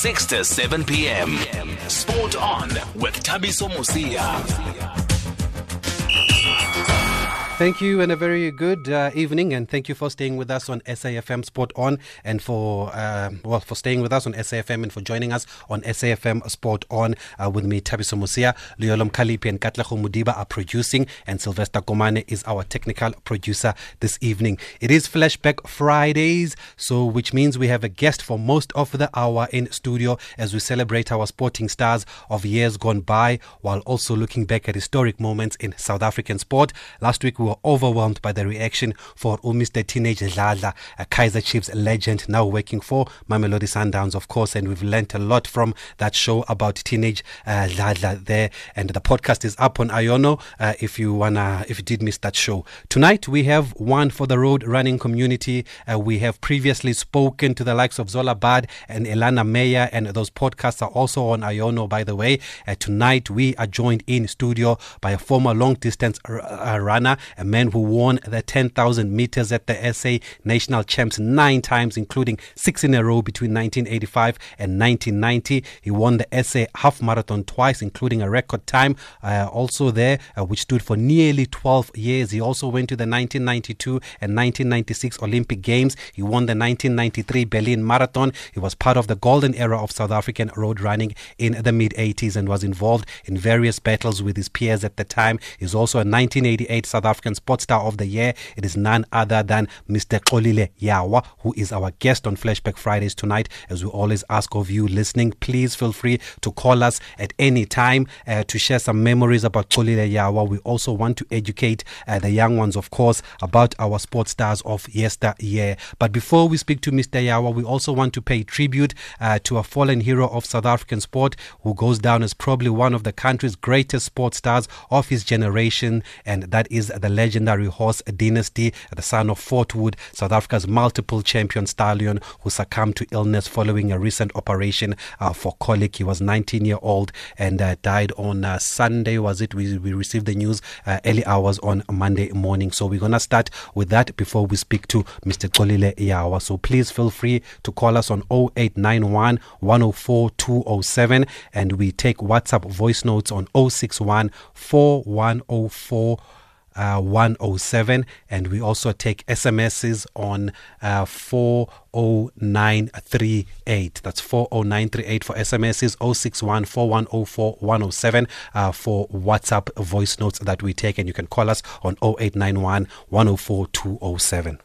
6 to 7 p.m. Sport On with Tabiso Musia. Thank you and a very good evening, and thank you for staying with us on SAFM Sport On, and for staying with us on SAFM and for joining us on SAFM Sport On with me, Tabiso Musia. Liyolom Kalipi and Katlego Mudiba are producing, and Sylvester Komane is our technical producer this evening. It is Flashback Fridays, so which means we have a guest for most of the hour in studio as we celebrate our sporting stars of years gone by, while also looking back at historic moments in South African sport. Last week we overwhelmed by the reaction for Mr. Teenage Lala, a Kaiser Chiefs legend now working for Mamelodi Sundowns, of course, and we've learnt a lot from that show about Teenage Lala there, and the podcast is up on IONO if you did miss that show. Tonight we have one for the road running community. We have previously spoken to the likes of Zola Bad and Elana Meyer, and those podcasts are also on IONO, by the way. Tonight we are joined in studio by a former long distance runner, a man who won the 10,000 meters at the SA National Champs 9 times, including 6 in a row between 1985 and 1990. He won the SA Half Marathon twice, including a record time also there, which stood for nearly 12 years. He also went to the 1992 and 1996 Olympic Games. He won the 1993 Berlin Marathon. He was part of the golden era of South African road running in the mid-80s and was involved in various battles with his peers at the time. He's also a 1988 South African Sports Star of the Year. It is none other than Mr. Xolile Yawa, who is our guest on Flashback Fridays tonight. As we always ask of you listening, please feel free to call us at any time to share some memories about Xolile Yawa. We also want to educate the young ones, of course, about our sports stars of yesteryear. But before we speak to Mr. Yawa, we also want to pay tribute to a fallen hero of South African sport who goes down as probably one of the country's greatest sports stars of his generation, and that is the legendary horse Dynasty, the son of Fortwood, South Africa's multiple champion stallion, who succumbed to illness following a recent operation for colic. He was 19-year-old and died on Sunday, was it? We received the news early hours on Monday morning. So we're going to start with that before we speak to Mr. Xolile Yawa. So please feel free to call us on 0891 104 207, and we take WhatsApp voice notes on 061 4104 107, and we also take SMSs on 40938. That's 40938 for SMSs, 061 4104 107 for WhatsApp voice notes that we take, and you can call us on 0891 104 207.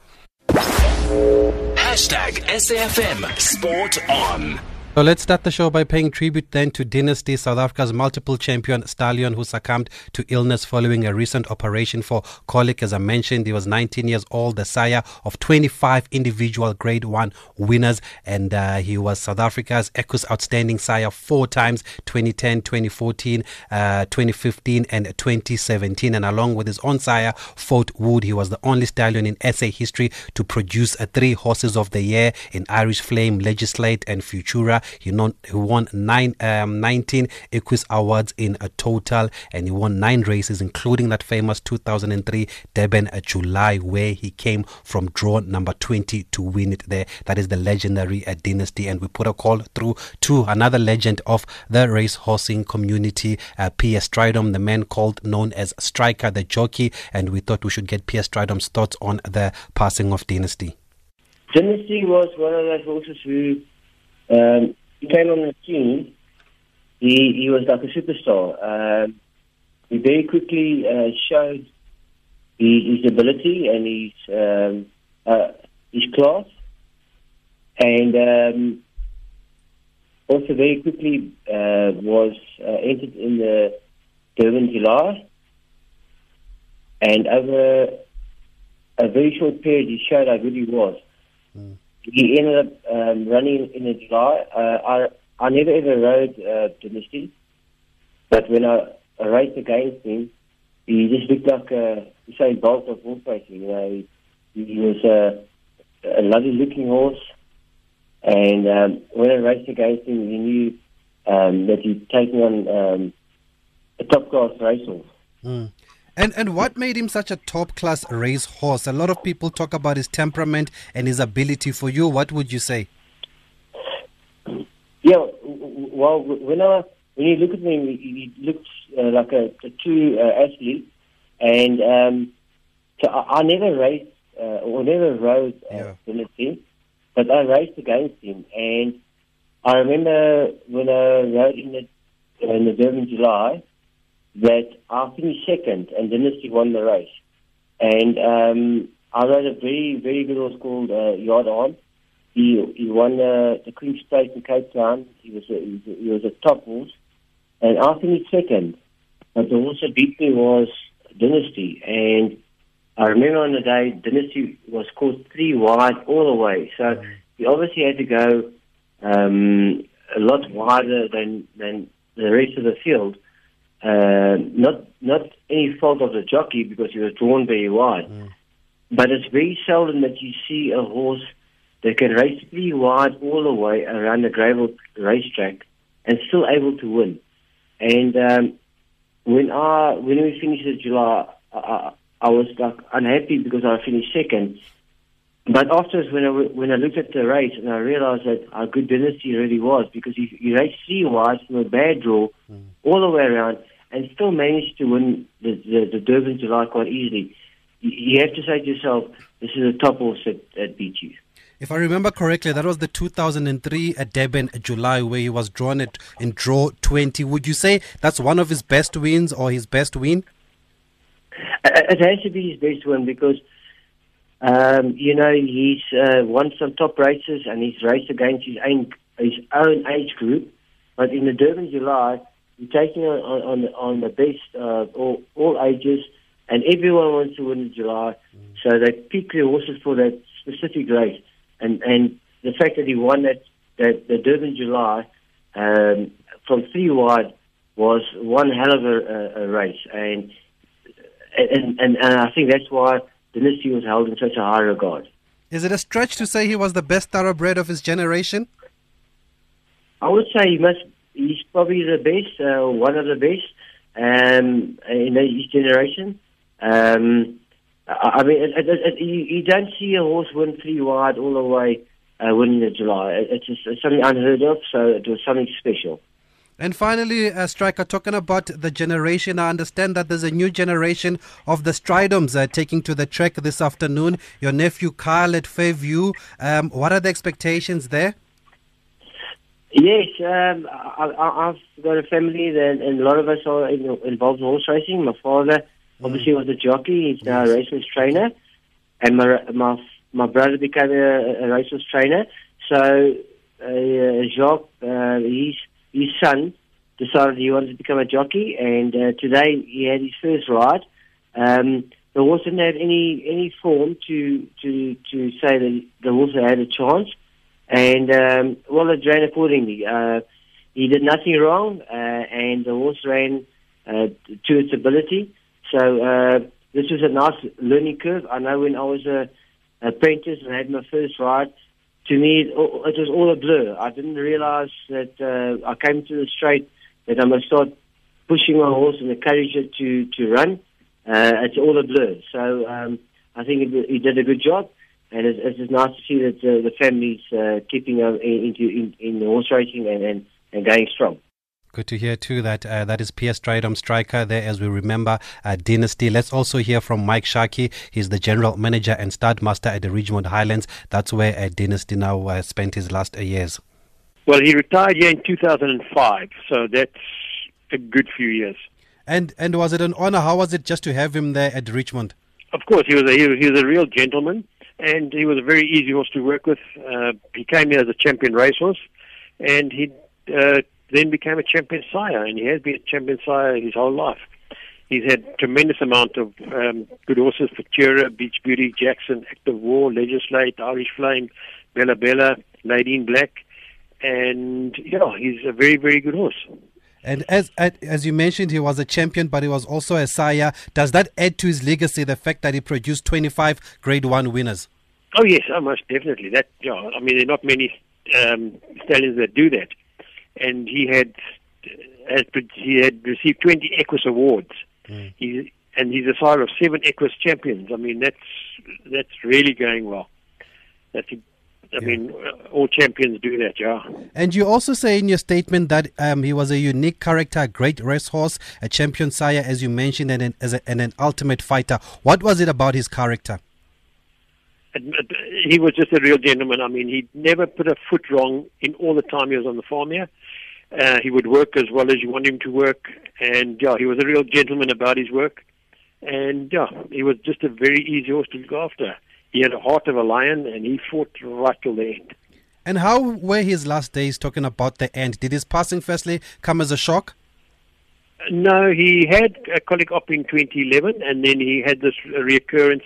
#SAFM Sport On. So let's start the show by paying tribute then to Dynasty, South Africa's multiple champion stallion who succumbed to illness following a recent operation for colic. As I mentioned, he was 19 years old, the sire of 25 individual grade 1 winners, and he was South Africa's Equus outstanding sire 4 times, 2010, 2014, 2015 and 2017, and along with his own sire Fortwood, he was the only stallion in SA history to produce 3 horses of the year in Irish Flame, Legislate and Futura. He won 19 Equus awards in a total, and he won 9 races, including that famous 2003 Durban July, where he came from draw number 20 to win it there. That is the legendary Dynasty, and we put a call through to another legend of the race horsing community, Pierre Strydom, the man known as Striker the Jockey, and we thought we should get Pierre Strydom's thoughts on the passing of Dynasty. Dynasty was one of the horses who came on the team. He was like a superstar. He very quickly showed his ability and his class, and also very quickly was entered in the Durban July, and over a very short period he showed how good he was. Mm. He ended up running in the July. I never ever rode Dynasty, but when I raced against him, he just looked like the same bolt of horse racing. You know, he was a lovely looking horse, and when I raced against him, he knew that he'd taken on a top class racehorse. Mm. And what made him such a top-class racehorse? A lot of people talk about his temperament and his ability. For you, what would you say? Yeah, well, when you look at me, he looks like a true athlete, and so I never raced or never rode Dynasty, but I raced against him. And I remember when I rode in the Durban July that I finished second, and Dynasty won the race. And I rode a very, very good horse called Yard On. He won the Queen's Stakes in Cape Town. He was a top horse, and I finished second. But the horse that beat me was Dynasty, and I remember on the day Dynasty was caught three wide all the way. So he obviously had to go a lot wider than the rest of the field. Not any fault of the jockey because he was drawn very wide, but it's very seldom that you see a horse. They can race pretty wide all the way around the gravel racetrack and still able to win. And when we finished in July, I was like unhappy because I finished second. But afterwards, when I looked at the race and I realized that how good Dynasty really was, because he raced three wide from a bad draw all the way around and still managed to win the Durban July quite easily. You have to say to yourself, this is a top horse that beat you. If I remember correctly, that was the 2003 Durban July where he was drawn in draw 20. Would you say that's one of his best wins or his best win? It has to be his best win because, he's won some top races and he's raced against his own age group. But in the Durban July, he's taking on the best of all ages, and everyone wants to win in July. So they pick the horses for that specific race. And the fact that he won the Durban July from three wide was one hell of a race, and I think that's why Dynasty was held in such a high regard. Is it a stretch to say he was the best thoroughbred of his generation? I would say he's probably the best, one of the best in his generation. I mean, you don't see a horse win three wide all the way winning the July. It's something unheard of, so it was something special. And finally, Striker, talking about the generation, I understand that there's a new generation of the Strydoms taking to the track this afternoon. Your nephew, Kyle, at Fairview. What are the expectations there? Yes, I've got a family, and a lot of us are involved in horse racing. My father obviously was a jockey. He's now a racehorse trainer, and my brother became a racehorse trainer. So Jacques, his son, decided he wanted to become a jockey, and today he had his first ride. The horse didn't have any form to say that the horse had a chance, and it ran accordingly. He did nothing wrong, and the horse ran to its ability. So this was a nice learning curve. I know when I was an apprentice and I had my first ride, to me it was all a blur. I didn't realize that I came to the straight that I must start pushing my horse and encourage it to run. It's all a blur. So I think he did a good job, and it's just nice to see that the family's keeping in the horse racing and going strong. Good to hear too that that is Pierre Strydom, Striker, there as we remember Dynasty. Let's also hear from Mike Sharkey. He's the General Manager and Stud Master at the Richmond Highlands. That's where Dynasty now spent his last years. Well, he retired here in 2005, so that's a good few years. And was it an honour? How was it just to have him there at Richmond? Of course, he was a real gentleman, and he was a very easy horse to work with. He came here as a champion racehorse, and he then became a champion sire, and he has been a champion sire his whole life. He's had a tremendous amount of good horses: Futura, Beach Beauty, Jackson, Active War, Legislate, Irish Flame, Bella, Nadine Black, and he's a very, very good horse. And as you mentioned, he was a champion, but he was also a sire. Does that add to his legacy, the fact that he produced 25 Grade 1 winners? Oh yes, most definitely. That I mean, there are not many stallions that do that. And he had received 20 Equus awards, and he's a sire of 7 Equus champions. I mean, that's really going well. That's I mean, all champions do that, yeah. And you also say in your statement that he was a unique character, a great racehorse, a champion sire, as you mentioned, and an ultimate fighter. What was it about his character? He was just a real gentleman. I mean, he never put a foot wrong in all the time he was on the farm here. He would work as well as you want him to work. And, yeah, he was a real gentleman about his work. And, yeah, he was just a very easy horse to look after. He had a heart of a lion, and he fought right till the end. And how were his last days, talking about the end? Did his passing, firstly, come as a shock? No, he had a colic op in 2011, and then he had this reoccurrence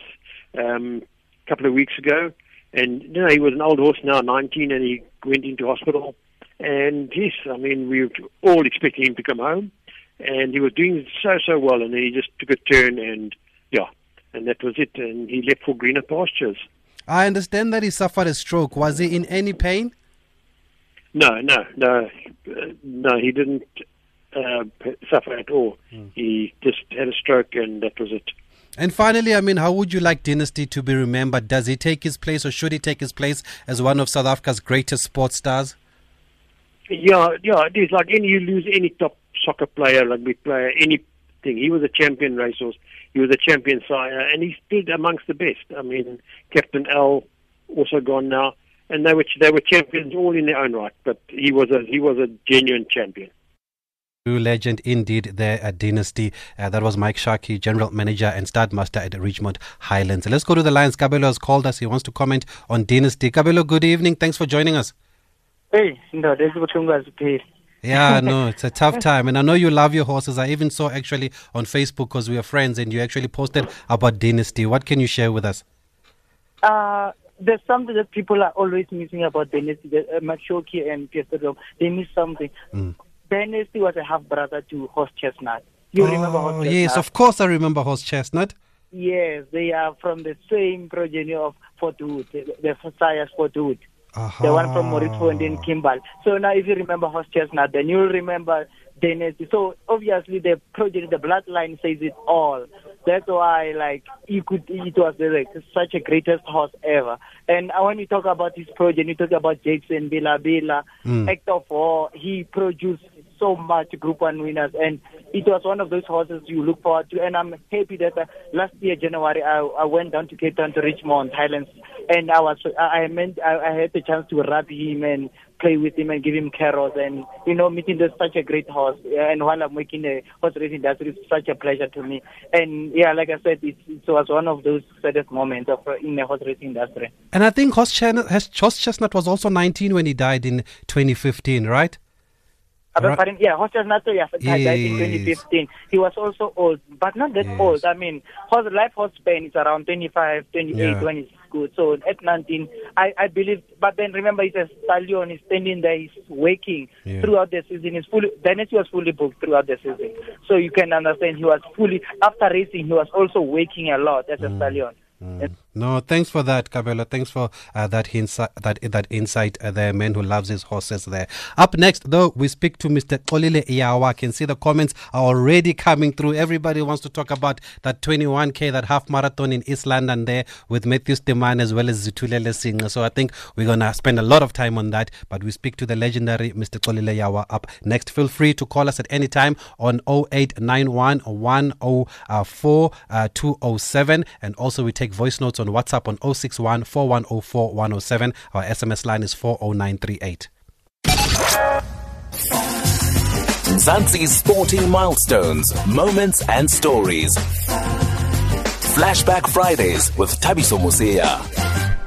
a couple of weeks ago. And, you know, he was an old horse now, 19, and he went into hospital. And, yes, I mean, we were all expecting him to come home. And he was doing so well, and then he just took a turn, and yeah, and that was it. And he left for greener pastures. I understand that he suffered a stroke. Was he in any pain? No. He didn't suffer at all. He just had a stroke, and that was it. And finally, I mean, how would you like Dynasty to be remembered? Does he take his place, or should he take his place as one of South Africa's greatest sports stars? Yeah, it is. Like you lose any top soccer player, rugby player, anything. He was a champion racehorse. He was a champion sire, and he stood amongst the best. I mean, Captain L, also gone now, and they were champions all in their own right. But he was a genuine champion. True legend indeed there at Dynasty. That was Mike Sharkey, General Manager and Studmaster at Richmond Highlands. Let's go to the lines. Gabello has called us. He wants to comment on Dynasty. Gabello, good evening. Thanks for joining us. Hey, no, this is what you guys did. Yeah, no, it's a tough time. And I know you love your horses. I even saw actually on Facebook, because we are friends, and you actually posted about Dynasty. What can you share with us? There's something that people are always missing about Dynasty. Mike Sharkey and Pierre Strydom, they miss something. Dynasty was a half-brother to Horse Chestnut. You remember Horse Chestnut? Yes, of course I remember Horse Chestnut. Yes, they are from the same progeny of Fortwood, the sires Fortwood. Uh-huh. The one from Morito and then Kimball. So now if you remember Horse Chestnut, then you'll remember Dynasty. So obviously the project, the bloodline says it all. That's why it was such a greatest horse ever. And when you talk about his project, you talk about Jackson, Bila, Act of War. He produced so much Group 1 winners, and it was one of those horses you look forward to. And I'm happy that last year, January, I went down to Cape Town to Richmond Highlands, and I had the chance to rub him and play with him and give him carrots, and meeting such a great horse. And while I'm working the horse racing, that's such a pleasure to me. And yeah, like I said, it was one of those saddest moments in the horse racing industry. And I think Horse Chestnut was also 19 when he died in 2015, right? Right. Yeah, Horse Chestnut died in 2015. He was also old, but not that old. I mean, life horse span is around 25, 28, 26. Good. So at 19, I believe, but then remember, he's a stallion, he's standing there, he's working throughout the season. Dynasty was fully booked throughout the season. So you can understand he was after racing, he was also working a lot as a stallion. No, thanks for that, Gabello. Thanks for that insight there, man who loves his horses there. Up next, though, we speak to Mr. Xolile Yawa. I can see the comments are already coming through. Everybody wants to talk about that 21K, that half marathon in East London there with Matthews Temane as well as Zithulele Sinqe. So I think we're going to spend a lot of time on that, but we speak to the legendary Mr. Xolile Yawa up next. Feel free to call us at any time on 0891 104 207, and also we take voice notes on WhatsApp on 061 4104 107. Our SMS line is 40938. Zanzi's sporting milestones, moments and stories. Flashback Fridays with Tabiso Musia.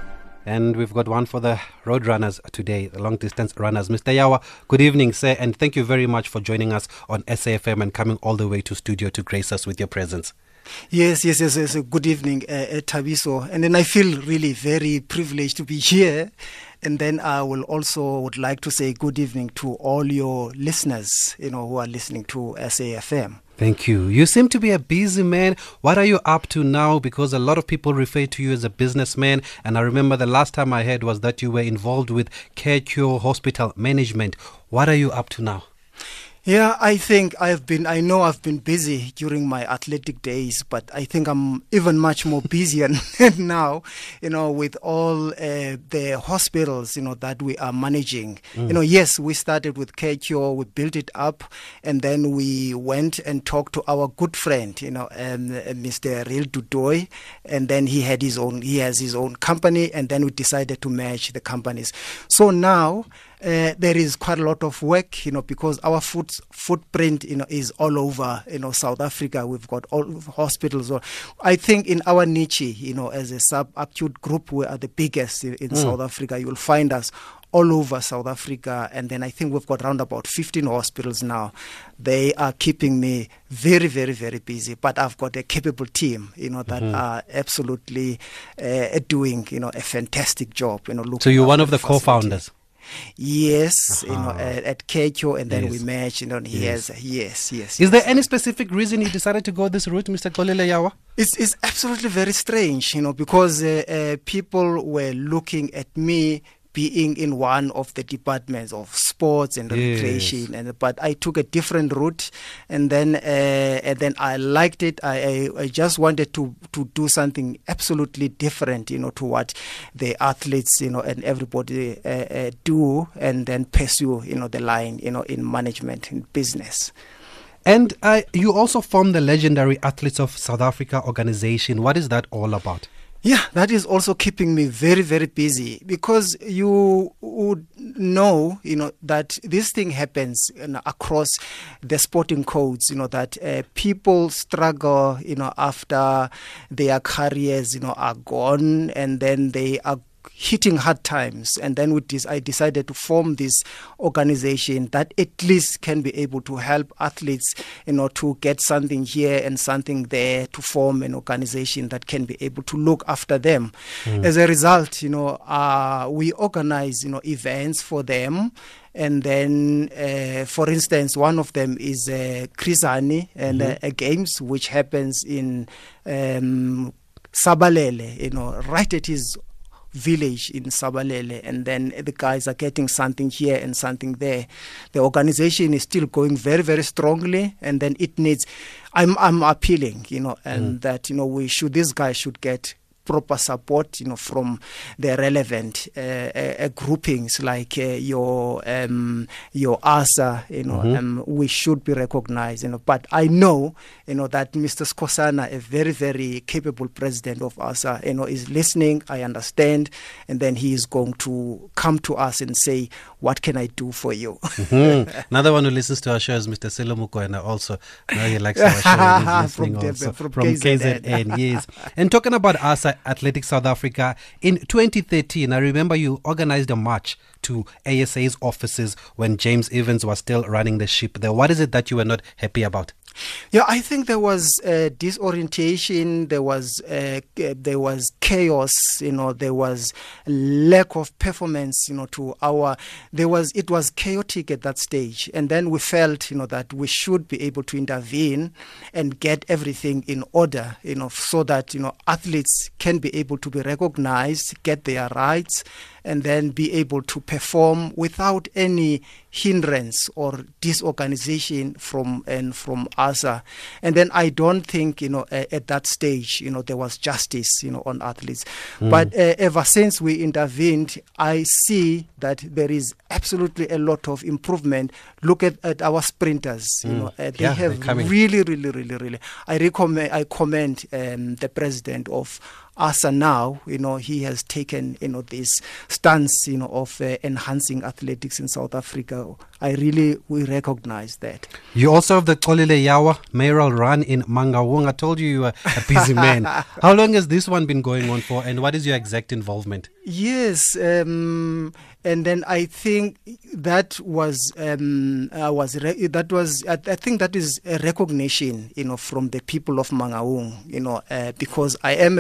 And we've got one for the road runners today, the long distance runners. Mr. Yawa, good evening, sir, and thank you very much for joining us on SAFM and coming all the way to studio to grace us with your presence. Yes. Good evening, Tabiso. And then I feel really very privileged to be here. And then I would like to say good evening to all your listeners, who are listening to SAFM. Thank you. You seem to be a busy man. What are you up to now? Because a lot of people refer to you as a businessman. And I remember the last time I heard was that you were involved with Care Cure Hospital Management. What are you up to now? Yeah, I think I know I've been busy during my athletic days, but I think I'm even much more busier now, with all the hospitals, that we are managing. Mm. Yes, we started with Care Cure, we built it up, and then we went and talked to our good friend, Mr. Real Dudoy, and then he has his own company, and then we decided to merge the companies. So now, there is quite a lot of work, because our footprint, is all over, South Africa. We've got all hospitals. I think in our niche, as a sub-acute group, we are the biggest in South Africa. You'll find us all over South Africa. And then I think we've got around about 15 hospitals now. They are keeping me very, very, very busy. But I've got a capable team, that are absolutely doing, a fantastic job. So you're one of the co-founders? Yes, at KQ, and then we match, yes. Is there any specific reason you decided to go this route, Mr. Xolile Yawa? It's absolutely very strange, because people were looking at me being in one of the departments of sports and recreation, but I took a different route, and then I liked it. I just wanted to do something absolutely different, to what the athletes, and everybody do, and then pursue, the line, in management and business. And you also formed the legendary Athletes of South Africa organization. What is that all about? Yeah, that is also keeping me very, very busy, because you would know, that this thing happens across the sporting codes, that people struggle, after their careers, are gone, and then they are hitting hard times, and then I decided to form this organization that at least can be able to help athletes, to get something here and something there, to form an organization that can be able to look after them. Mm. As a result, we organize, events for them. And then, for instance, one of them is Krizani and games, which happens in Sabalele, right at his village in Sabalele, and then the guys are getting something here and something there. The organization is still going very, very strongly, and then it needs. I'm appealing, and that these guys should get proper support, from the relevant groupings like your ASA, we should be recognized. But I know, that Mr. Skosana, a very, very capable president of ASA, is listening. I understand, and then he is going to come to us and say, "What can I do for you?" Another one who listens to our show is Mr. Selomukwena. Also, now he likes our show. From KZN, yes. And talking about ASA. Athletic South Africa in 2013, I remember you organized a march to ASA's offices when James Evans was still running the ship there. What is it that you were not happy about? Yeah, I think there was disorientation, there was chaos, there was lack of performance, it was chaotic at that stage. And then we felt, that we should be able to intervene and get everything in order, so that, athletes can be able to be recognized, get their rights, and then be able to perform without any hindrance or disorganization from ASA. And then I don't think, at that stage, there was justice, on athletes. Mm. But ever since we intervened, I see that there is absolutely a lot of improvement. Look at our sprinters. They have really. I commend the president of ASA now, he has taken, this stance, of enhancing athletics in South Africa. We recognize that. You also have the Xolile Yawa Mayoral Run in Mangaung. I told you were a busy man. How long has this one been going on for, and what is your exact involvement? Yes, and then I think that was I think that is a recognition, from the people of Mangaung, because I'm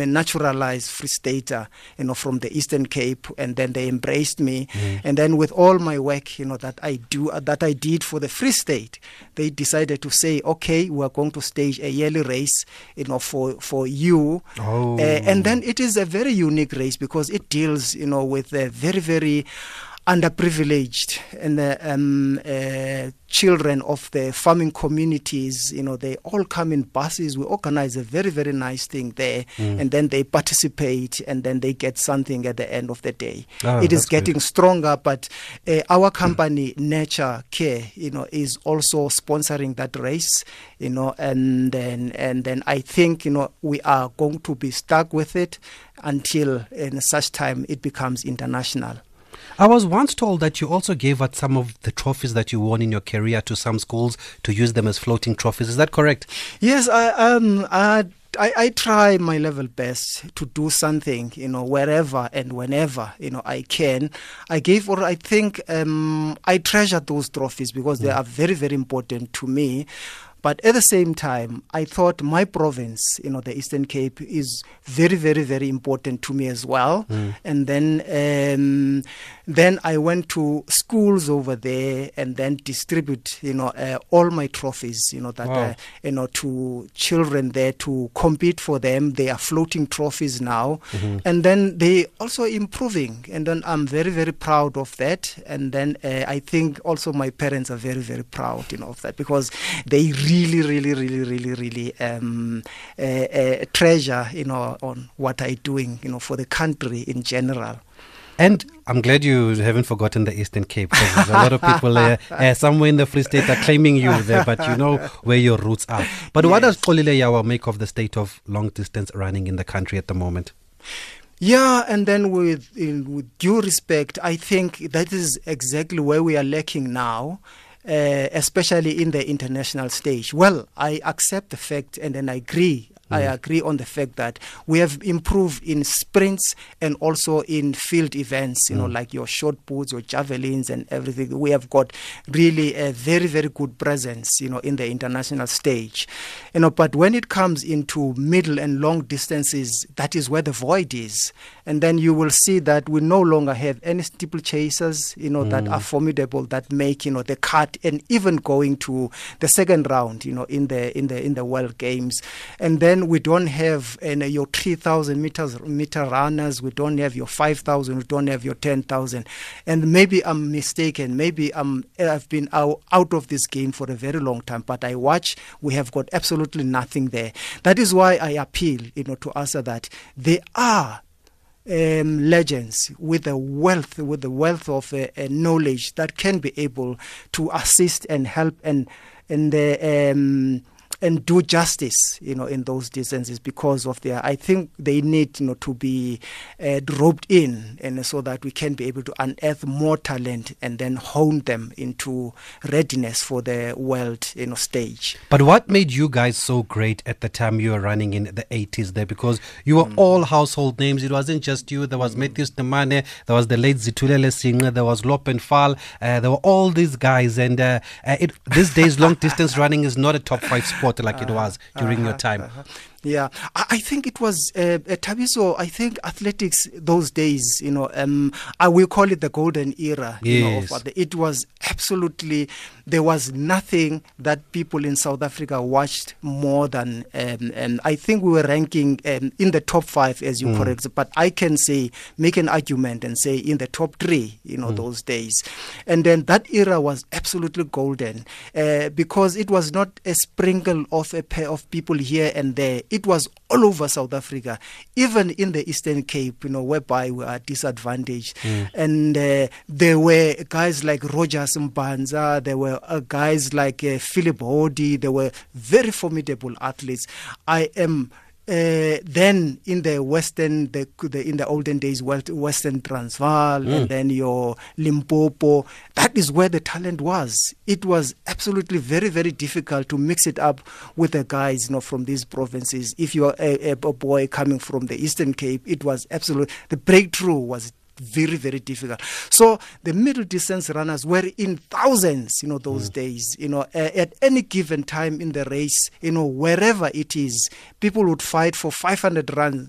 a naturalized Free Stater, from the Eastern Cape, and then they embraced me, and then with all my work, that I did for the Free State, they decided to say, okay, we are going to stage a yearly race, for you, and then it is a very unique race because it deals, with a very, very underprivileged and children of the farming communities, you know, they all come in buses. We organize a very, very nice thing there, and then they participate, and then they get something at the end of the day. Oh, it is getting stronger, but our company, Nature Care, you know, is also sponsoring that race, you know, and then I think, you know, we are going to be stuck with it until in such time it becomes international. I was once told that you also gave out some of the trophies that you won in your career to some schools to use them as floating trophies. Is that correct? Yes, I try my level best to do something, you know, wherever and whenever, you know, I can. I treasure those trophies because they are very, very important to me. But at the same time, I thought my province, you know, the Eastern Cape, is very, very, very important to me as well. And then I went to schools over there and then distribute, you know, all my trophies, you know, that you know, to children there to compete for them. They are floating trophies now, and then they also improving. And then I'm very, very proud of that. And then I think also my parents are very, very proud, you know, of that because they really treasure, you know, on what I'm doing, you know, for the country in general. And I'm glad you haven't forgotten the Eastern Cape, because a lot of people somewhere in the Free State are claiming you there, but you know where your roots are. But what does Xolile Yawa make of the state of long distance running in the country at the moment? Yeah, and then with due respect, I think that is exactly where we are lacking now. Especially in the international stage. Well, I accept the fact and then I agree. I agree on the fact that we have improved in sprints and also in field events, you know, like your short puts, your javelins and everything. We have got really a very, very good presence, you know, in the international stage. You know, but when it comes into middle and long distances, that is where the void is. And then you will see that we no longer have any steeplechasers, you know, that are formidable, that make, you know, the cut and even going to the second round, you know, in the World Games. And then we don't have your 3,000 meter runners. We don't have your 5,000. We don't have your 10,000. And maybe I'm mistaken. Maybe I've been out of this game for a very long time. But I watch. We have got absolutely nothing there. That is why I appeal, you know, to ASA that they are legends with the wealth of knowledge that can be able to assist and help and do justice, you know, in those distances because of their, I think they need, you know, to be roped in, and so that we can be able to unearth more talent and then hone them into readiness for the world, you know, stage. But what made you guys so great at the time you were running in the 80s there? Because you were all household names. It wasn't just you. There was Matthews Temane, there was the late Zithulele Sinqe, there was Lopenfal. There were all these guys. And these days, long distance running is not a top 5 sport like it was during your time. Yeah, I think it was Tabiso. I think athletics those days, you know, I will call it the golden era. Yes. You know, it was absolutely, there was nothing that people in South Africa watched more than, and I think we were ranking in the top 5, as you correct. But I can say, make an argument and say in the top 3, you know, those days. And then that era was absolutely golden because it was not a sprinkle of a pair of people here and there. It was all over South Africa, even in the Eastern Cape, you know, whereby we are disadvantaged. And there were guys like Rogers Mbanza, there were guys like Philip Hody, there were very formidable athletes. I am then in the Western, in the olden days, Western Transvaal, and then your Limpopo. That is where the talent was. It was absolutely very, very difficult to mix it up with the guys, you know, from these provinces. If you are a boy coming from the Eastern Cape, it was absolutely, the breakthrough was very, very difficult. So the middle distance runners were in thousands, you know, those days, you know, at any given time in the race, you know, wherever it is, people would fight for 500 rands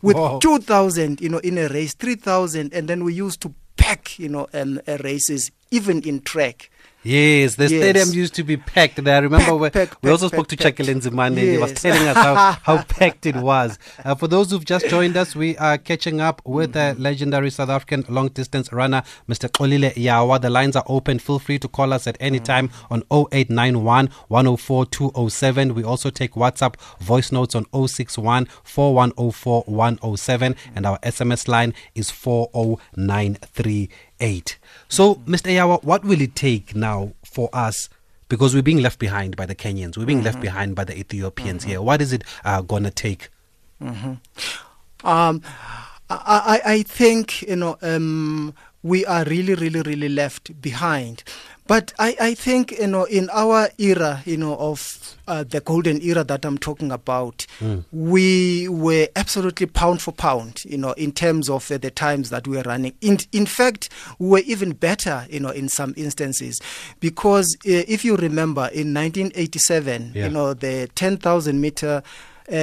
with 2,000, you know, in a race, 3,000. And then we used to pack, you know, races, even in track. Yes, the stadium used to be packed. And I remember we also spoke to Chakile Nzimane. He was telling us how packed it was. For those who've just joined us, we are catching up with a legendary South African long-distance runner, Mr. Xolile Yawa. The lines are open. Feel free to call us at any time on 0891 104 207. We also take WhatsApp voice notes on 061 4104 107. And our SMS line is 40938. So, Mr. Yawa, what will it take now for us? Because we're being left behind by the Kenyans. We're being left behind by the Ethiopians here. What is it going to take? I think, we are really left behind. But I think, in our era, of the golden era that I'm talking about, we were absolutely pound for pound, in terms of the times that we were running. In fact, we were even better, in some instances. Because if you remember, in 1987, the 10,000 meter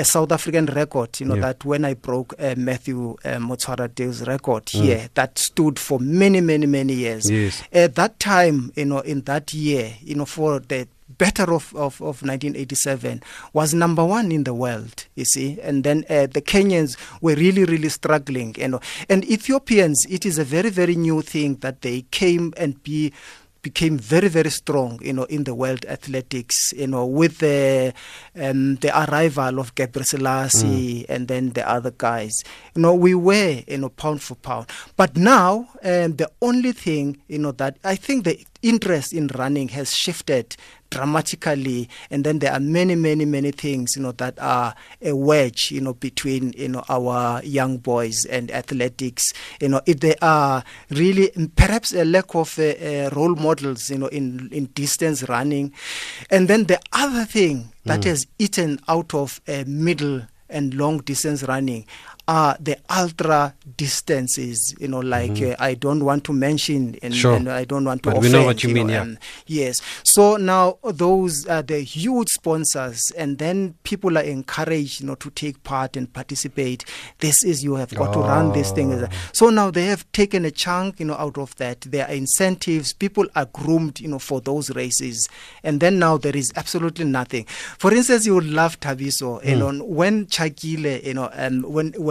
South African record, that when I broke Matthew Motswara-Dale's record here, that stood for many years. At that time, in that year, for the better of 1987 was number one in the world, you see. And then the Kenyans were really struggling, and Ethiopians, it is a very new thing that they came and became very strong, in the world athletics, with the arrival of Gabriel Selassie and then the other guys. We were, pound for pound. But now, the only thing, that I think the interest in running has shifted dramatically, and then there are many things, that are a wedge, between, our young boys and athletics. If there are really perhaps a lack of role models, in distance running. And then the other thing that has eaten out of middle and long distance running are the ultra distances, like I don't want to mention, and I don't want to offend. We know what you mean, yes. So now those are the huge sponsors, and then people are encouraged, to take part and participate. This is, you have got to run this thing. So now they have taken a chunk, out of that. There are incentives. People are groomed, for those races. And then now there is absolutely nothing. For instance, you would love Tabiso. When Chakile,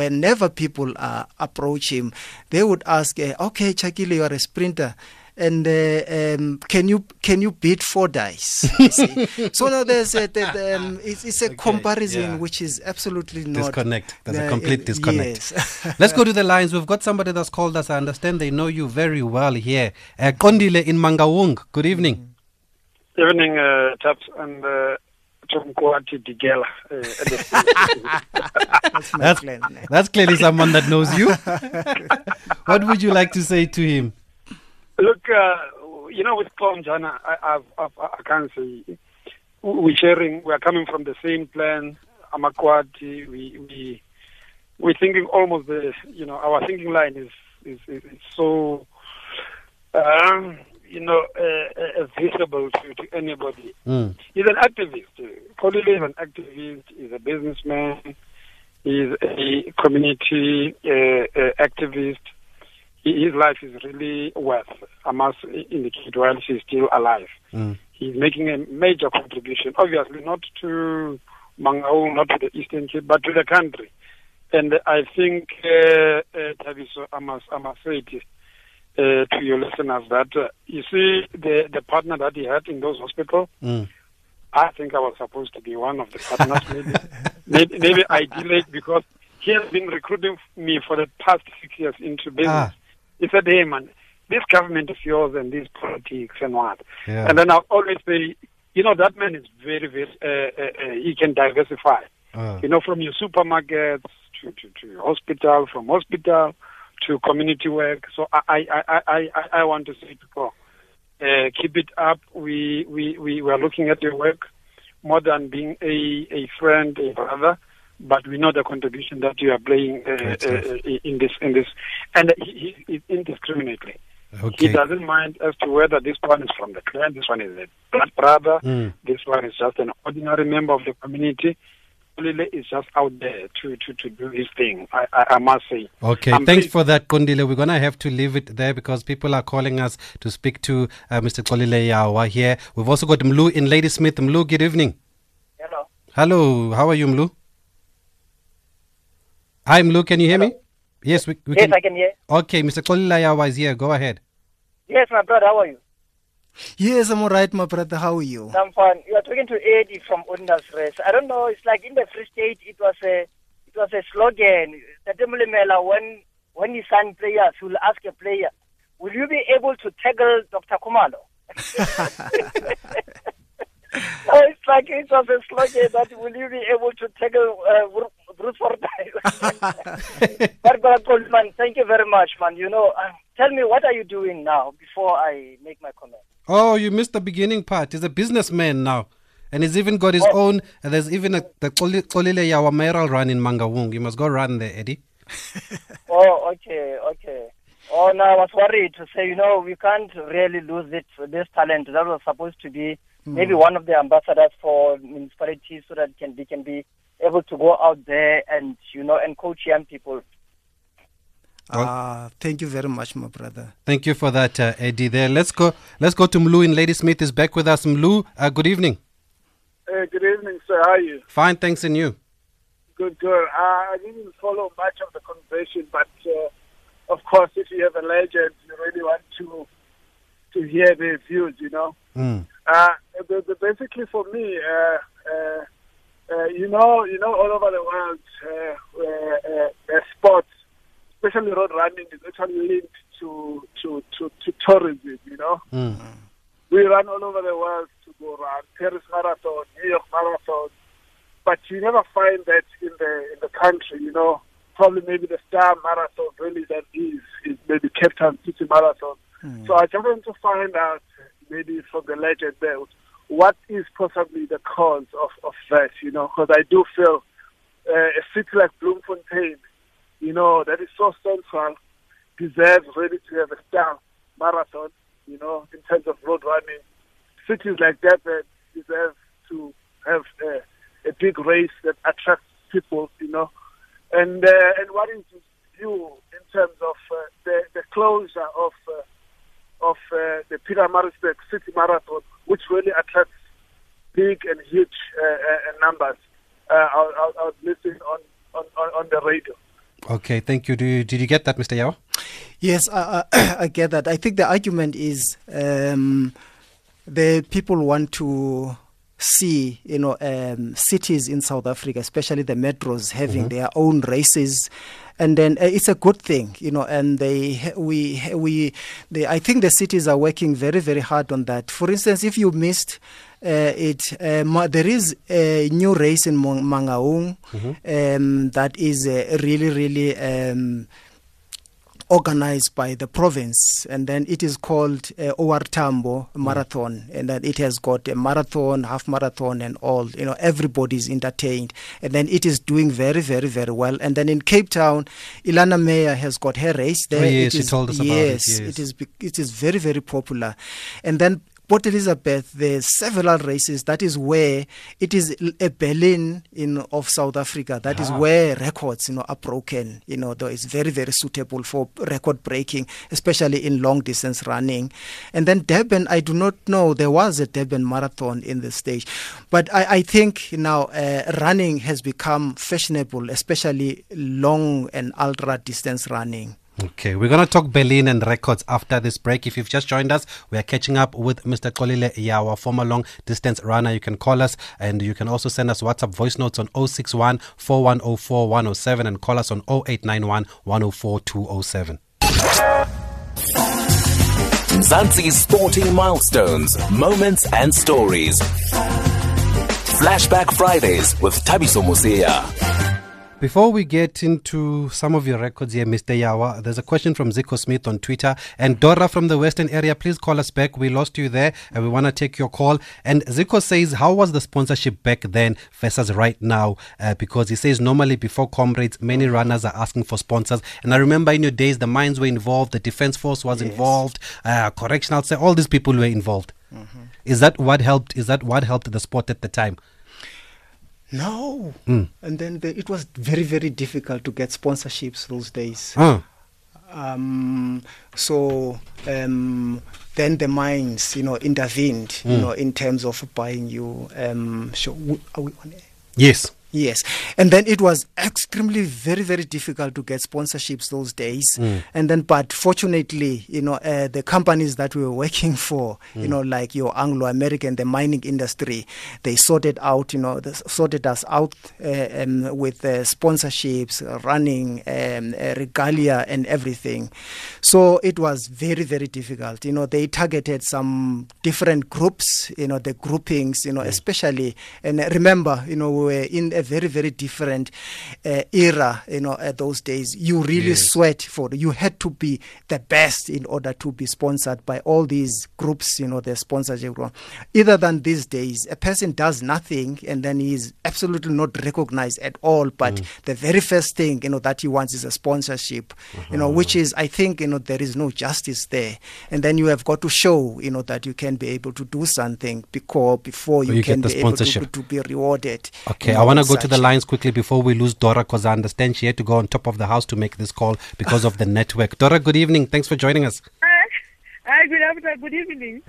whenever people approach him, they would ask, okay, Chakile, you are a sprinter, and can you beat four dice? So now there's it's a comparison which is absolutely not disconnect. There's a complete disconnect. Yes. Let's go to the lines. We've got somebody that's called us. I understand they know you very well here. Kondile in Mangaung. Good evening. Evening, chaps, and that's clearly someone that knows you. What would you like to say to him? Look, with Tom Jana, I can't say. We're sharing. We are coming from the same plan. Amakwati. We're thinking almost the. Our thinking line is so. Visible to anybody. He's an activist. Kondile is an activist. He's a businessman. He's a community activist. His life is really worth. I must indicate while he's still alive. He's making a major contribution, obviously not to Mangaung, not to the Eastern Cape, but to the country. And I think, Tabiso, I must say this. To your listeners, that you see the partner that he had in those hospitals. I think I was supposed to be one of the partners. maybe I delayed because he has been recruiting me for the past 6 years into business. He said, "Hey man, this government is yours and this politics and what." And then I always say, that man is very he can diversify. From your supermarkets to hospital, from hospital to community work. So I want to say to people, keep it up. We are looking at your work more than being a friend, a brother, but we know the contribution that you are playing in this, and he indiscriminately. Okay. He doesn't mind as to whether this one is from the clan, this one is a blood brother, this one is just an ordinary member of the community. Kondile is just out there to do his thing, I must say. Okay, thanks for that, Kondile. We're going to have to leave it there because people are calling us to speak to Mr. Xolile Yawa here. We've also got Mlu in Ladysmith. Mlu, good evening. Hello. Hello, how are you, Mlu? Hi, Mlu, can you hear me? Yes, we can. Yes, I can hear. Okay, Mr. Xolile Yawa is here. Go ahead. Yes, my brother, how are you? Yes, I'm all right, my brother. How are you? I'm fine. You are talking to Eddie from Ordnance Race. I don't know. It's like in the Free State, it was a slogan. Tatemule Mela, when you sign players, will ask a player, will you be able to tackle Dr. Kumalo? No, it's like it was a slogan that will you be able to tackle Bruce Fordyce? But Coleman, thank you very much, man. You know, tell me, what are you doing now before I make my comment? Oh, you missed the beginning part. He's a businessman now. And he's even got his own. There's even the Xolile Yawa Mayoral Run in Mangaung. You must go run there, Eddie. Okay. Oh, no, I was worried to say, you know, we can't really lose this talent. That was supposed to be maybe one of the ambassadors for municipalities so that they can be able to go out there and, you know, and coach young people. Thank you very much, my brother. Thank you for that, Eddie. There, let's go to Mlu in Ladysmith. Is back with us. Mlu, good evening. Hey, good evening, sir. How are you? Fine, thanks. And you? Good. I didn't follow much of the conversation, but of course, if you have a legend, you really want to hear their views, you know. Basically, for me, you know, all over the world, sports, especially road running, is actually linked to tourism, you know. Mm. We run all over the world to go run Paris Marathon, New York Marathon, but you never find that in the country, you know. Probably maybe the Star Marathon really that is maybe Cape Town City Marathon. Mm. So I just want to find out maybe from the legend there what is possibly the cause of that, you know, because I do feel a city like Bloemfontein, you know, that is so central, deserves really to have a Star Marathon, you know, in terms of road running. Cities like Durban deserve to have a big race that attracts people, you know. And what is your view in terms of the closure of the Pieter Maritzburg City Marathon, which really attracts big and huge numbers? I was listening on the radio. Okay, thank you. Did you get that, Mr. Yawa? Yes, I get that. I think the argument is the people want to see, you know, cities in South Africa, especially the metros, having their own races, and then it's a good thing, you know. And I think the cities are working very, very hard on that. For instance, if you missed there is a new race in Mangaung that is really, really organized by the province, and then it is called OR Tambo Marathon, and then it has got a marathon, half marathon, and all, you know, everybody's entertained, and then it is doing very, very, very well. And then in Cape Town, Elana Meyer has got her race there. Oh, yes, she told us about it. Yes, it is very, very popular. And then Port Elizabeth, there's several races. That is where it is a Berlin of South Africa. That is where records, you know, are broken. You know, though it's very, very suitable for record breaking, especially in long distance running. And then Durban, I do not know there was a Durban marathon in this stage, but I think now running has become fashionable, especially long and ultra distance running. Okay, we're going to talk Berlin and records after this break. If you've just joined us, we are catching up with Mr. Xolile Yawa, former long-distance runner. You can call us, and you can also send us WhatsApp voice notes on 061 4104 107 and call us on 0891 104 207. Mzansi's sporting milestones, moments and stories. Flashback Fridays with Tabiso Musia. Before we get into some of your records here, Mr. Yawa, there's a question from Zico Smith on Twitter. And Dora from the Western area, please call us back. We lost you there and we want to take your call. And Zico says, how was the sponsorship back then versus right now? Because he says normally before comrades, many runners are asking for sponsors. And I remember in your days, the mines were involved, the defense force was involved, correctional, all these people were involved. Is that what helped the sport at the time? No. Mm. And then it was very, very difficult to get sponsorships those days. Ah. Then the mines, intervened, in terms of buying you. Are we on air? Yes. Yes. And then it was extremely very, very difficult to get sponsorships those days. Mm. And then, but fortunately, the companies that we were working for, like your Anglo-American, the mining industry, they sorted us out with sponsorships, running, regalia and everything. So it was very, very difficult. They targeted some different groups, the groupings, especially. And remember, we were in a very, very different era, at those days. You really sweat you had to be the best in order to be sponsored by all these groups, the sponsorship. Either than these days, a person does nothing and then he is absolutely not recognized at all. But the very first thing, that he wants is a sponsorship, which is, I think, there is no justice there. And then you have got to show, that you can be able to do something before you can be able to be rewarded. Okay, I want to go to the lines quickly before we lose Dora, because I understand she had to go on top of the house to make this call because of the network. Dora, good evening. Thanks for joining us. Hi, good afternoon. Good evening.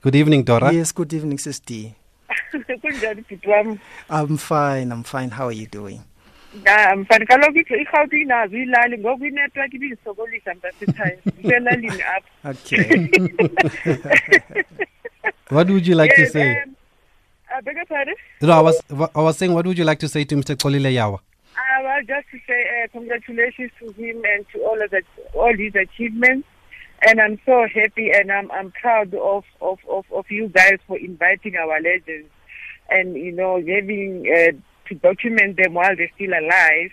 Good evening, Dora. Yes, good evening, Sis D. I'm fine. I'm fine. How are you doing? I'm fine. Okay. What would you like to say? I beg your pardon? No, I was saying, what would you like to say to Mr. Xolile Yawa? Well, just to say congratulations to him and to all his achievements. And I'm so happy and I'm proud of you guys for inviting our legends and, having to document them while they're still alive.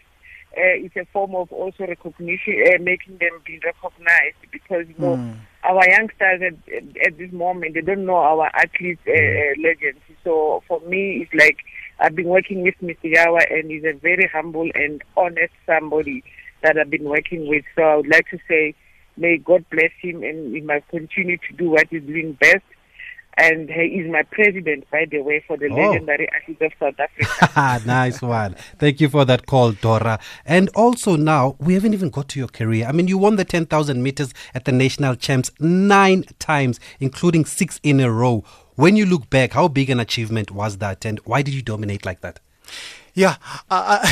It's a form of also recognition, making them be recognized because, our youngsters at this moment, they don't know our athletes' legends. So for me, it's like I've been working with Mr. Yawa, and he's a very humble and honest somebody that I've been working with. So I would like to say, may God bless him, and he must continue to do what he's doing best. And he is my president, by the way, for the legendary athletes of South Africa. Nice one. Thank you for that call, Dora. And also now, we haven't even got to your career. I mean, you won the 10,000 meters at the national champs 9 times, including 6 in a row. When you look back, how big an achievement was that? And why did you dominate like that? Yeah, I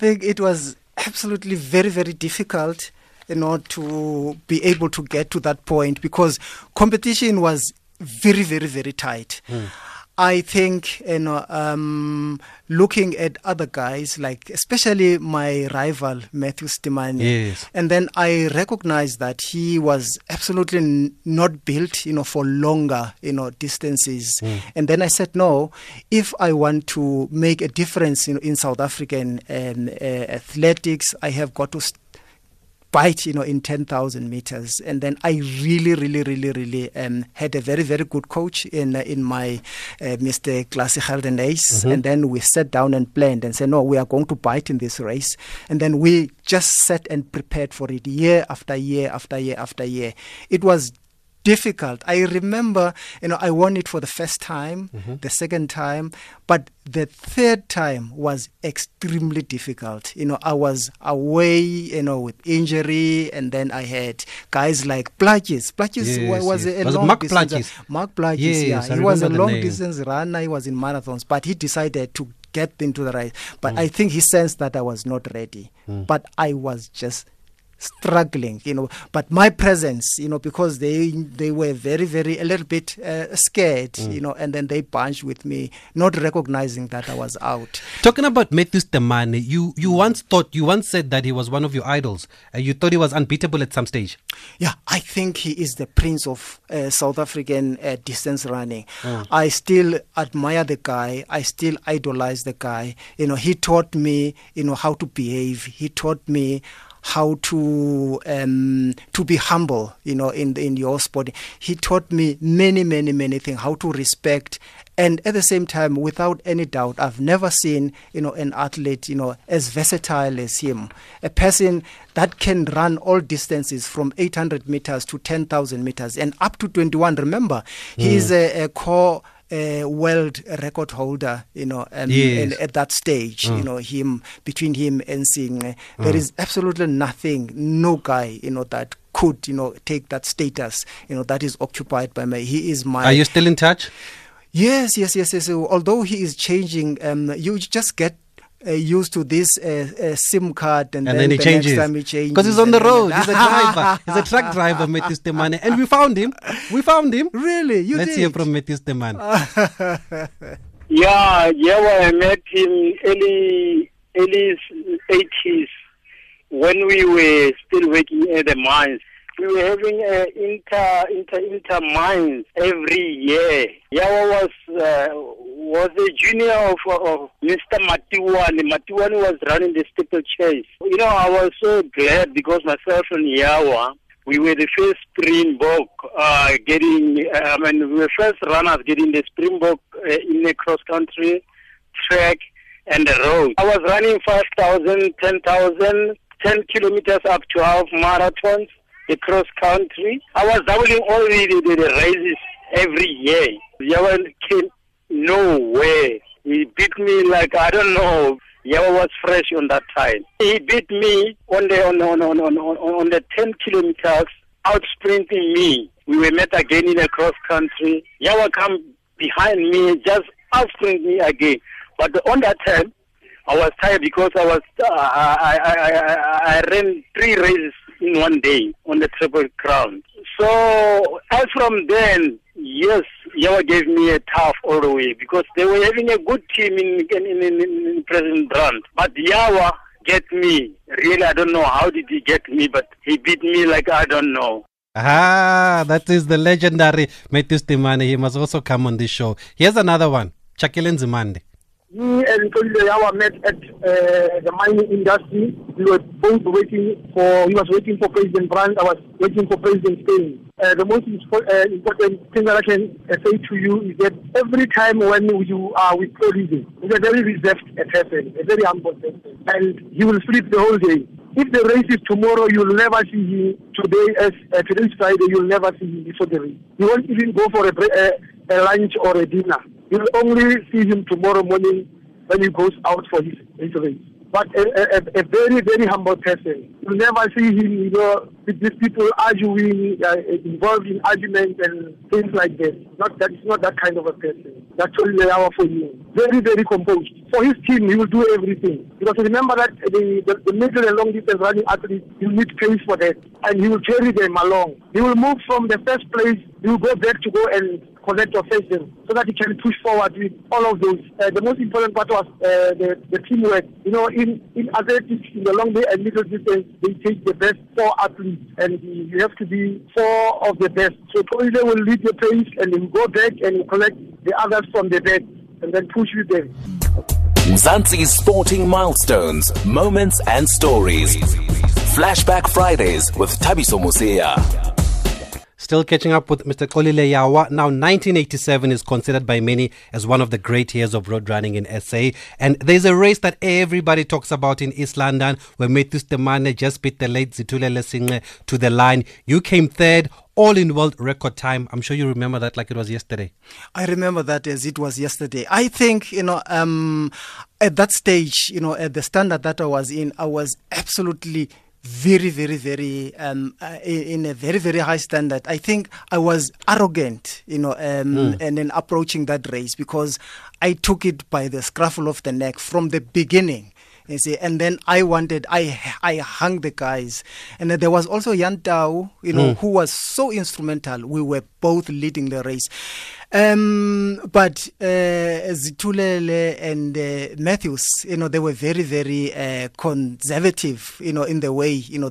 think it was absolutely very, very difficult to be able to get to that point because competition was very, very, very tight. Mm. I think, looking at other guys, like especially my rival, Matthews Temane, and then I recognized that he was absolutely not built, for longer, distances. Mm. And then I said, no, if I want to make a difference in South African athletics, I have got to bite, in 10,000 meters. And then I really, really, really, really had a very, very good coach in my Mr. Klasi Hardenays. Mm-hmm. And then we sat down and planned and said, no, we are going to bite in this race. And then we just sat and prepared for it year after year after year after year. It was difficult. I remember, I won it for the first time, the second time, but the third time was extremely difficult. I was away, with injury, and then I had guys like Plaatjes. Mark Plaatjes, he was a long distance runner. He was in marathons, but he decided to get into the race. But I think he sensed that I was not ready, but I was just struggling, but my presence, because they were very, very a little bit scared, and then they punched with me, not recognizing that I was out. Talking about Matthews Temane, you once said that he was one of your idols. You thought he was unbeatable at some stage. Yeah, I think he is the prince of South African distance running. I still admire the guy. I still idolize the guy. He taught me, how to behave. He taught me how to be humble, in your sport. He taught me many, many, many things, how to respect. And at the same time, without any doubt, I've never seen, an athlete, as versatile as him. A person that can run all distances from 800 meters to 10,000 meters and up to 21. Remember, he is a core world record holder, you know, and at that stage, you know, him, between him and Sinqe, there is absolutely nothing, no guy, you know, that could, you know, take that status, you know, that is occupied by me. He is my... Are you still in touch? Yes. Although he is changing, you just get used to this SIM card, and then he changes. Next time he changes. Because he's on the road. He's a driver. He's a truck driver, Matthews Temane. And we found him. Really? Let's hear from Matthews Temane. Yeah, well, I met him early 80s when we were still working at the mines. We were having an inter mines every year. Yawa was a junior of Mr. Matiwani. Matiwani was running the steeplechase. You know, I was so glad because myself and Yawa, we were the first Springbok we were first runners getting the Springbok in the cross-country track and the road. I was running 5,000, 10,000, 10 kilometers up to half marathons. The cross country. I was doubling all the races every year. Yawa came nowhere. He beat me like I don't know. Yawa was fresh on that time. He beat me on the 10 kilometers, out sprinting me. We were met again in the cross country. Yawa come behind me, just out sprint me again. But on that time, I was tired because I was I ran 3 races in one day on the Triple Crown. So as from then, yes, Yawa gave me a tough all the way because they were having a good team in President Brand. But Yawa get me. Really, I don't know how did he get me, but he beat me like I don't know. That is the legendary Matthews Temane. He must also come on this show. Here's another one, Chakile Nzimande. Me and Kondile Yawa met at the mining industry. We were both he was waiting for President Brand, I was waiting for President Spain. The most important thing that I can say to you is that every time when you are with colleagues, he's a very reserved person, a very humble person, and he will sleep the whole day. If the race is tomorrow, you'll never see him. Today, today's Friday, you'll never see him before the race. You won't even go for a lunch or a dinner. You'll only see him tomorrow morning when he goes out for his race. But a very, very humble person. You'll never see him, you know, with these people arguing, involved in arguments and things like that. It's not that kind of a person. That's only an hour for you. Very, very composed. For his team, he will do everything. Because remember that the middle and long distance running athletes, you need pace for that. And he will carry them along. He will move from the first place, he will go back to go and collect or face them so that he can push forward with all of those. The most important part was the teamwork. You know, in athletics, in the long day and middle distance, they take the best 4 athletes, and you have to be 4 of the best. So Kondile will lead the pace, and he will go back and collect the others from the back, and then push with them. Mzansi's sporting milestones, moments and stories. Flashback Fridays with Tabiso Musia. Still catching up with Mr. Xolile Yawa. Now, 1987 is considered by many as one of the great years of road running in SA. And there's a race that everybody talks about in East London where Matthews Temane just beat the late Zithulele Sinqe to the line. You came third, all in world record time. I'm sure you remember that like it was yesterday. I remember that as it was yesterday. I think, you know, at that stage, you know, at the standard that I was in, I was absolutely in a very, very high standard. I think I was arrogant, you know, and then approaching that race because I took it by the scruff of the neck from the beginning. You see, and then I hung the guys, and then there was also Yan Tao, you know, who was so instrumental. We were both leading the race, but Zithulele and Matthews, you know, they were very, very conservative, you know, in the way, you know,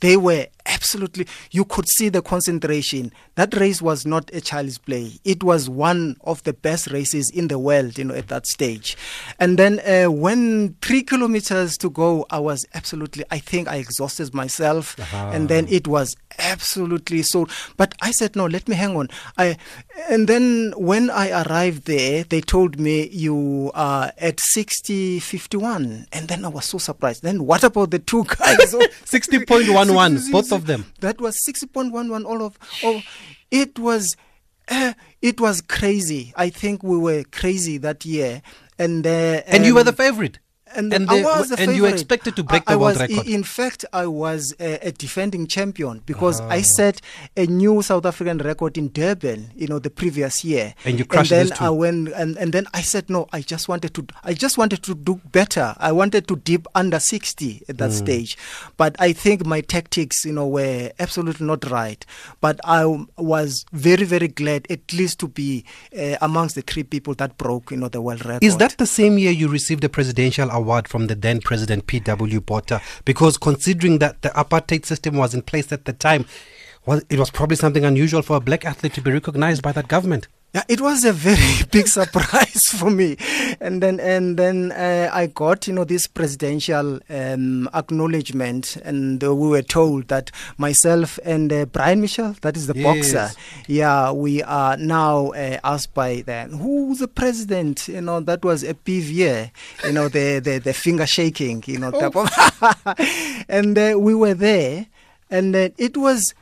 they were absolutely. You could see the concentration. That race was not a child's play. It was one of the best races in the world, you know, at that stage. And then when 3 kilometers to go, I was absolutely, I think I exhausted myself. And then it was absolutely so, but I said, no, let me hang on. And then when I arrived there, they told me you are at 60.51, and then I was so surprised. Then what about the 2 guys? 60.11, both of them. That was 60.11, all of it was It was crazy. I think we were crazy that year. And you were the favorite. And I was the favorite. You were expected to break the world record. In fact, I was a defending champion because I set a new South African record in Durban, you know, the previous year. And you crushed this too. And then I said, no, I just wanted to do better. I wanted to dip under 60 at that stage. But I think my tactics, you know, were absolutely not right. But I was very, very glad at least to be amongst the three people that broke, you know, the world record. Is that the same year you received the presidential award from the then president P.W. Botha? Because considering that the apartheid system was in place at the time, well, it was probably something unusual for a black athlete to be recognized by that government. Yeah, it was a very big surprise for me, and then I got, you know, this presidential acknowledgement, and we were told that myself and Brian Michel, that is the boxer, we are now asked by them, who's the president? You know, that was a PV year, you know, the finger shaking, you know, type of, and we were there, and it was.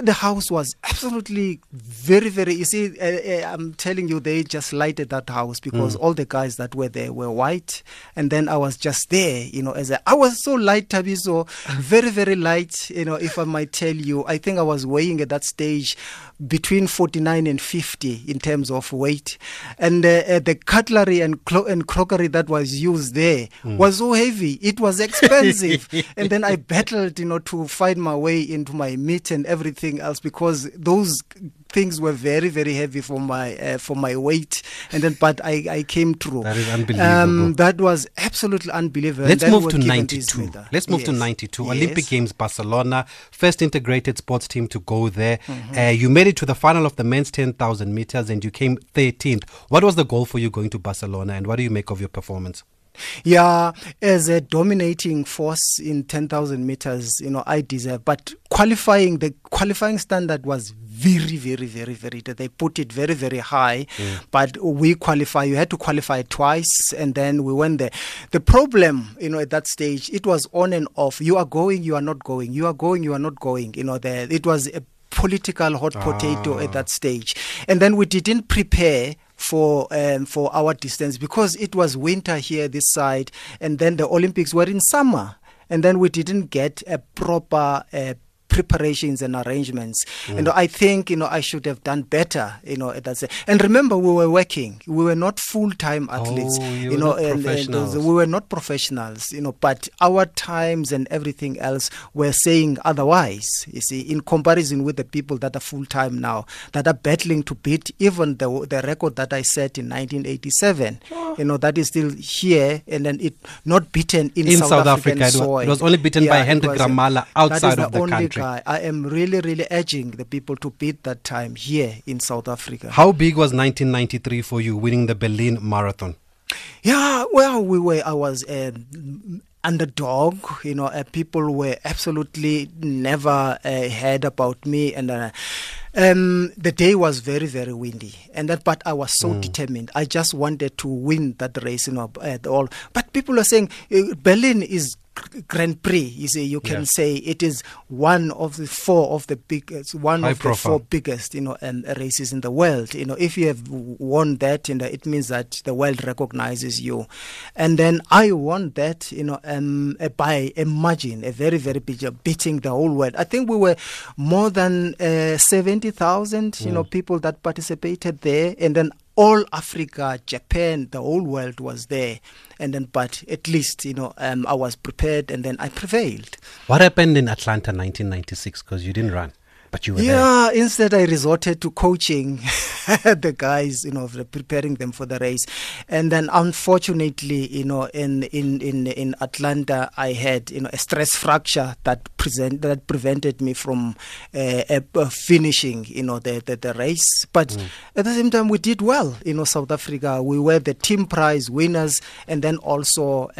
The house was absolutely very, very... You see, I'm telling you, they just lighted that house because all the guys that were there were white. And then I was just there, you know, I was so light, Tabiso, very, very light, you know, if I might tell you. I think I was weighing at that stage between 49 and 50 in terms of weight. And the cutlery and crockery that was used there was so heavy. It was expensive. And then I battled, you know, to find my way into my meat and everything else, because those things were very, very heavy for my weight, and then but I came through. That is unbelievable. That was absolutely unbelievable. Let's move to 92. Yes. Olympic Games Barcelona, first integrated sports team to go there. You made it to the final of the men's 10,000 meters and you came 13th. What was the goal for you going to Barcelona, and what do you make of your performance? Yeah, as a dominating force in 10,000 meters, you know, I deserve. But the qualifying standard was very, very, very, very. They put it very, very high. But we qualify. You had to qualify twice, and then we went there. The problem, you know, at that stage, it was on and off. You are going, you are not going. You are going, you are not going. You know, it was a political hot potato at that stage, and then we didn't prepare for our distance because it was winter here this side, and then the Olympics were in summer, and then we didn't get a proper preparations and arrangements. And I think, you know, I should have done better, you know, at that stage. And remember, we were working. We were not full-time athletes. You know, and we were not professionals, you know, but our times and everything else were saying otherwise, you see, in comparison with the people that are full-time now, that are battling to beat even the record that I set in 1987. You know, that is still here, and then it not beaten in South African soil. It was only beaten by Hendrik Ramala outside of the country. I am really, really urging the people to beat that time here in South Africa. How big was 1993 for you, winning the Berlin Marathon? Yeah, well, I was underdog, you know, people were absolutely never heard about me, and the day was very, very windy, and but I was so determined. I just wanted to win that race, you know, at all. But people are saying Berlin is Grand Prix, you see, you can say it is one of the four biggest, you know, races in the world. You know, if you have won that, you know, it means that the world recognizes you. And then I won that, you know, by a margin, a very, very big, beating the whole world. I think we were more than 70,000, you know, people that participated there, and then all Africa, Japan, the whole world was there. And then, but at least, you know, I was prepared, and then I prevailed. What happened in Atlanta 1996? Because you didn't run, but you were there. Yeah, instead I resorted to coaching the guys, you know, preparing them for the race. And then unfortunately, you know, in Atlanta, I had, you know, a stress fracture that prevented me from finishing, you know, the race. But at the same time, we did well, you know, South Africa. We were the team prize winners, and then also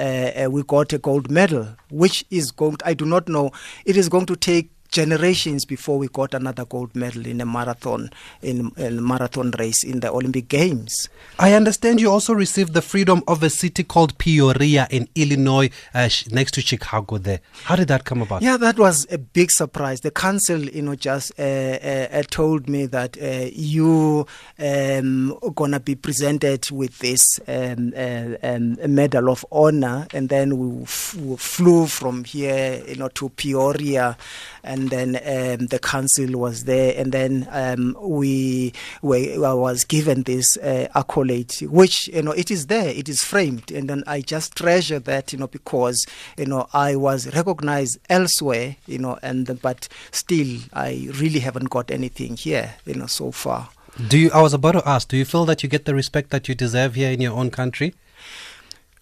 we got a gold medal, which is I do not know, it is going to take generations before we got another gold medal in a marathon, race in the Olympic Games. I understand you also received the freedom of a city called Peoria in Illinois, next to Chicago there. How did that come about? Yeah, that was a big surprise. The council, just told me that you gonna be presented with this medal of honor, and then we flew from here, to Peoria, and then the council was there, and then I was given this accolade, which it is there, it is framed, and then I just treasure that, because I was recognized elsewhere, but still I really haven't got anything here, so far. I was about to ask, do you feel that you get the respect that you deserve here in your own country?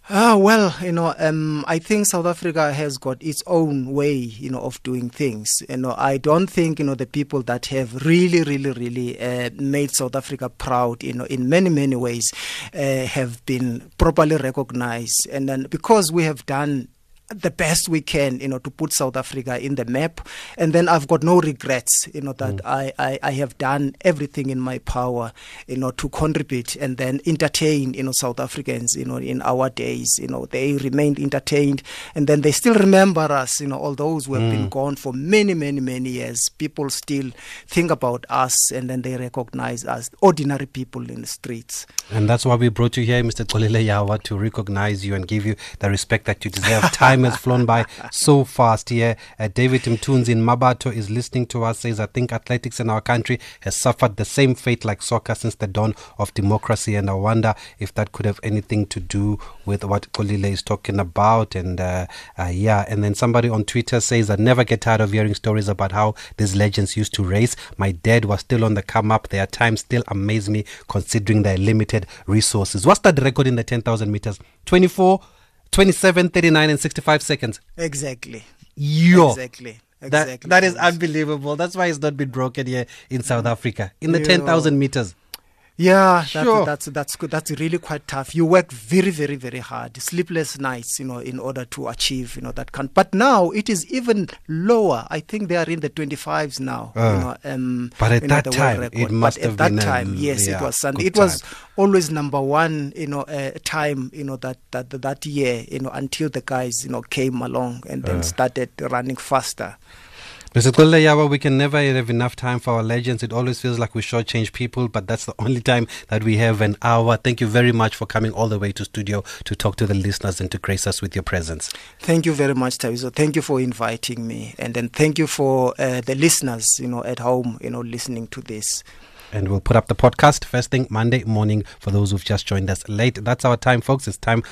Well, I think South Africa has got its own way, of doing things. I don't think, the people that have really made South Africa proud, in many ways, have been properly recognized. And then because we have done the best we can, to put South Africa in the map. And then I've got no regrets, that I have done everything in my power, to contribute and then entertain, South Africans, in our days. They remained entertained, and then they still remember us, although we have been gone for many years. People still think about us, and then they recognize us, ordinary people in the streets. And that's why we brought you here, Mr. Xolile Yawa, to recognize you and give you the respect that you deserve. Time has flown by so fast here. David Mtunes in Mabato is listening to us, says, I think athletics in our country has suffered the same fate like soccer since the dawn of democracy, and I wonder if that could have anything to do with what Xolile is talking about. And yeah, and then somebody on Twitter says, I never get tired of hearing stories about how these legends used to race. My dad was still on the come up. Their time still amaze me considering their limited resources. What's that record in the 10,000 meters? 24 27, 39, and 65 seconds. Exactly. Yo. Exactly. That is unbelievable. That's why it's not been broken here in South Africa. In the 10,000 meters. Yeah, sure. That's good. That's really quite tough. You work very hard, sleepless nights, in order to achieve, that count. But now it is even lower. I think they are in the 25s now. But at that time, it must have been. At that time, yes, it was Sunday. It was always number one, time, that year, until the guys, came along and then started running faster. Mr. Xolile Yawa, we can never have enough time for our legends. It always feels like we shortchange people, but that's the only time that we have, an hour. Thank you very much for coming all the way to studio to talk to the listeners and to grace us with your presence. Thank you very much, Tabiso. Thank you for inviting me. And then thank you for the listeners, at home, listening to this. And we'll put up the podcast first thing Monday morning for those who've just joined us late. That's our time, folks. It's time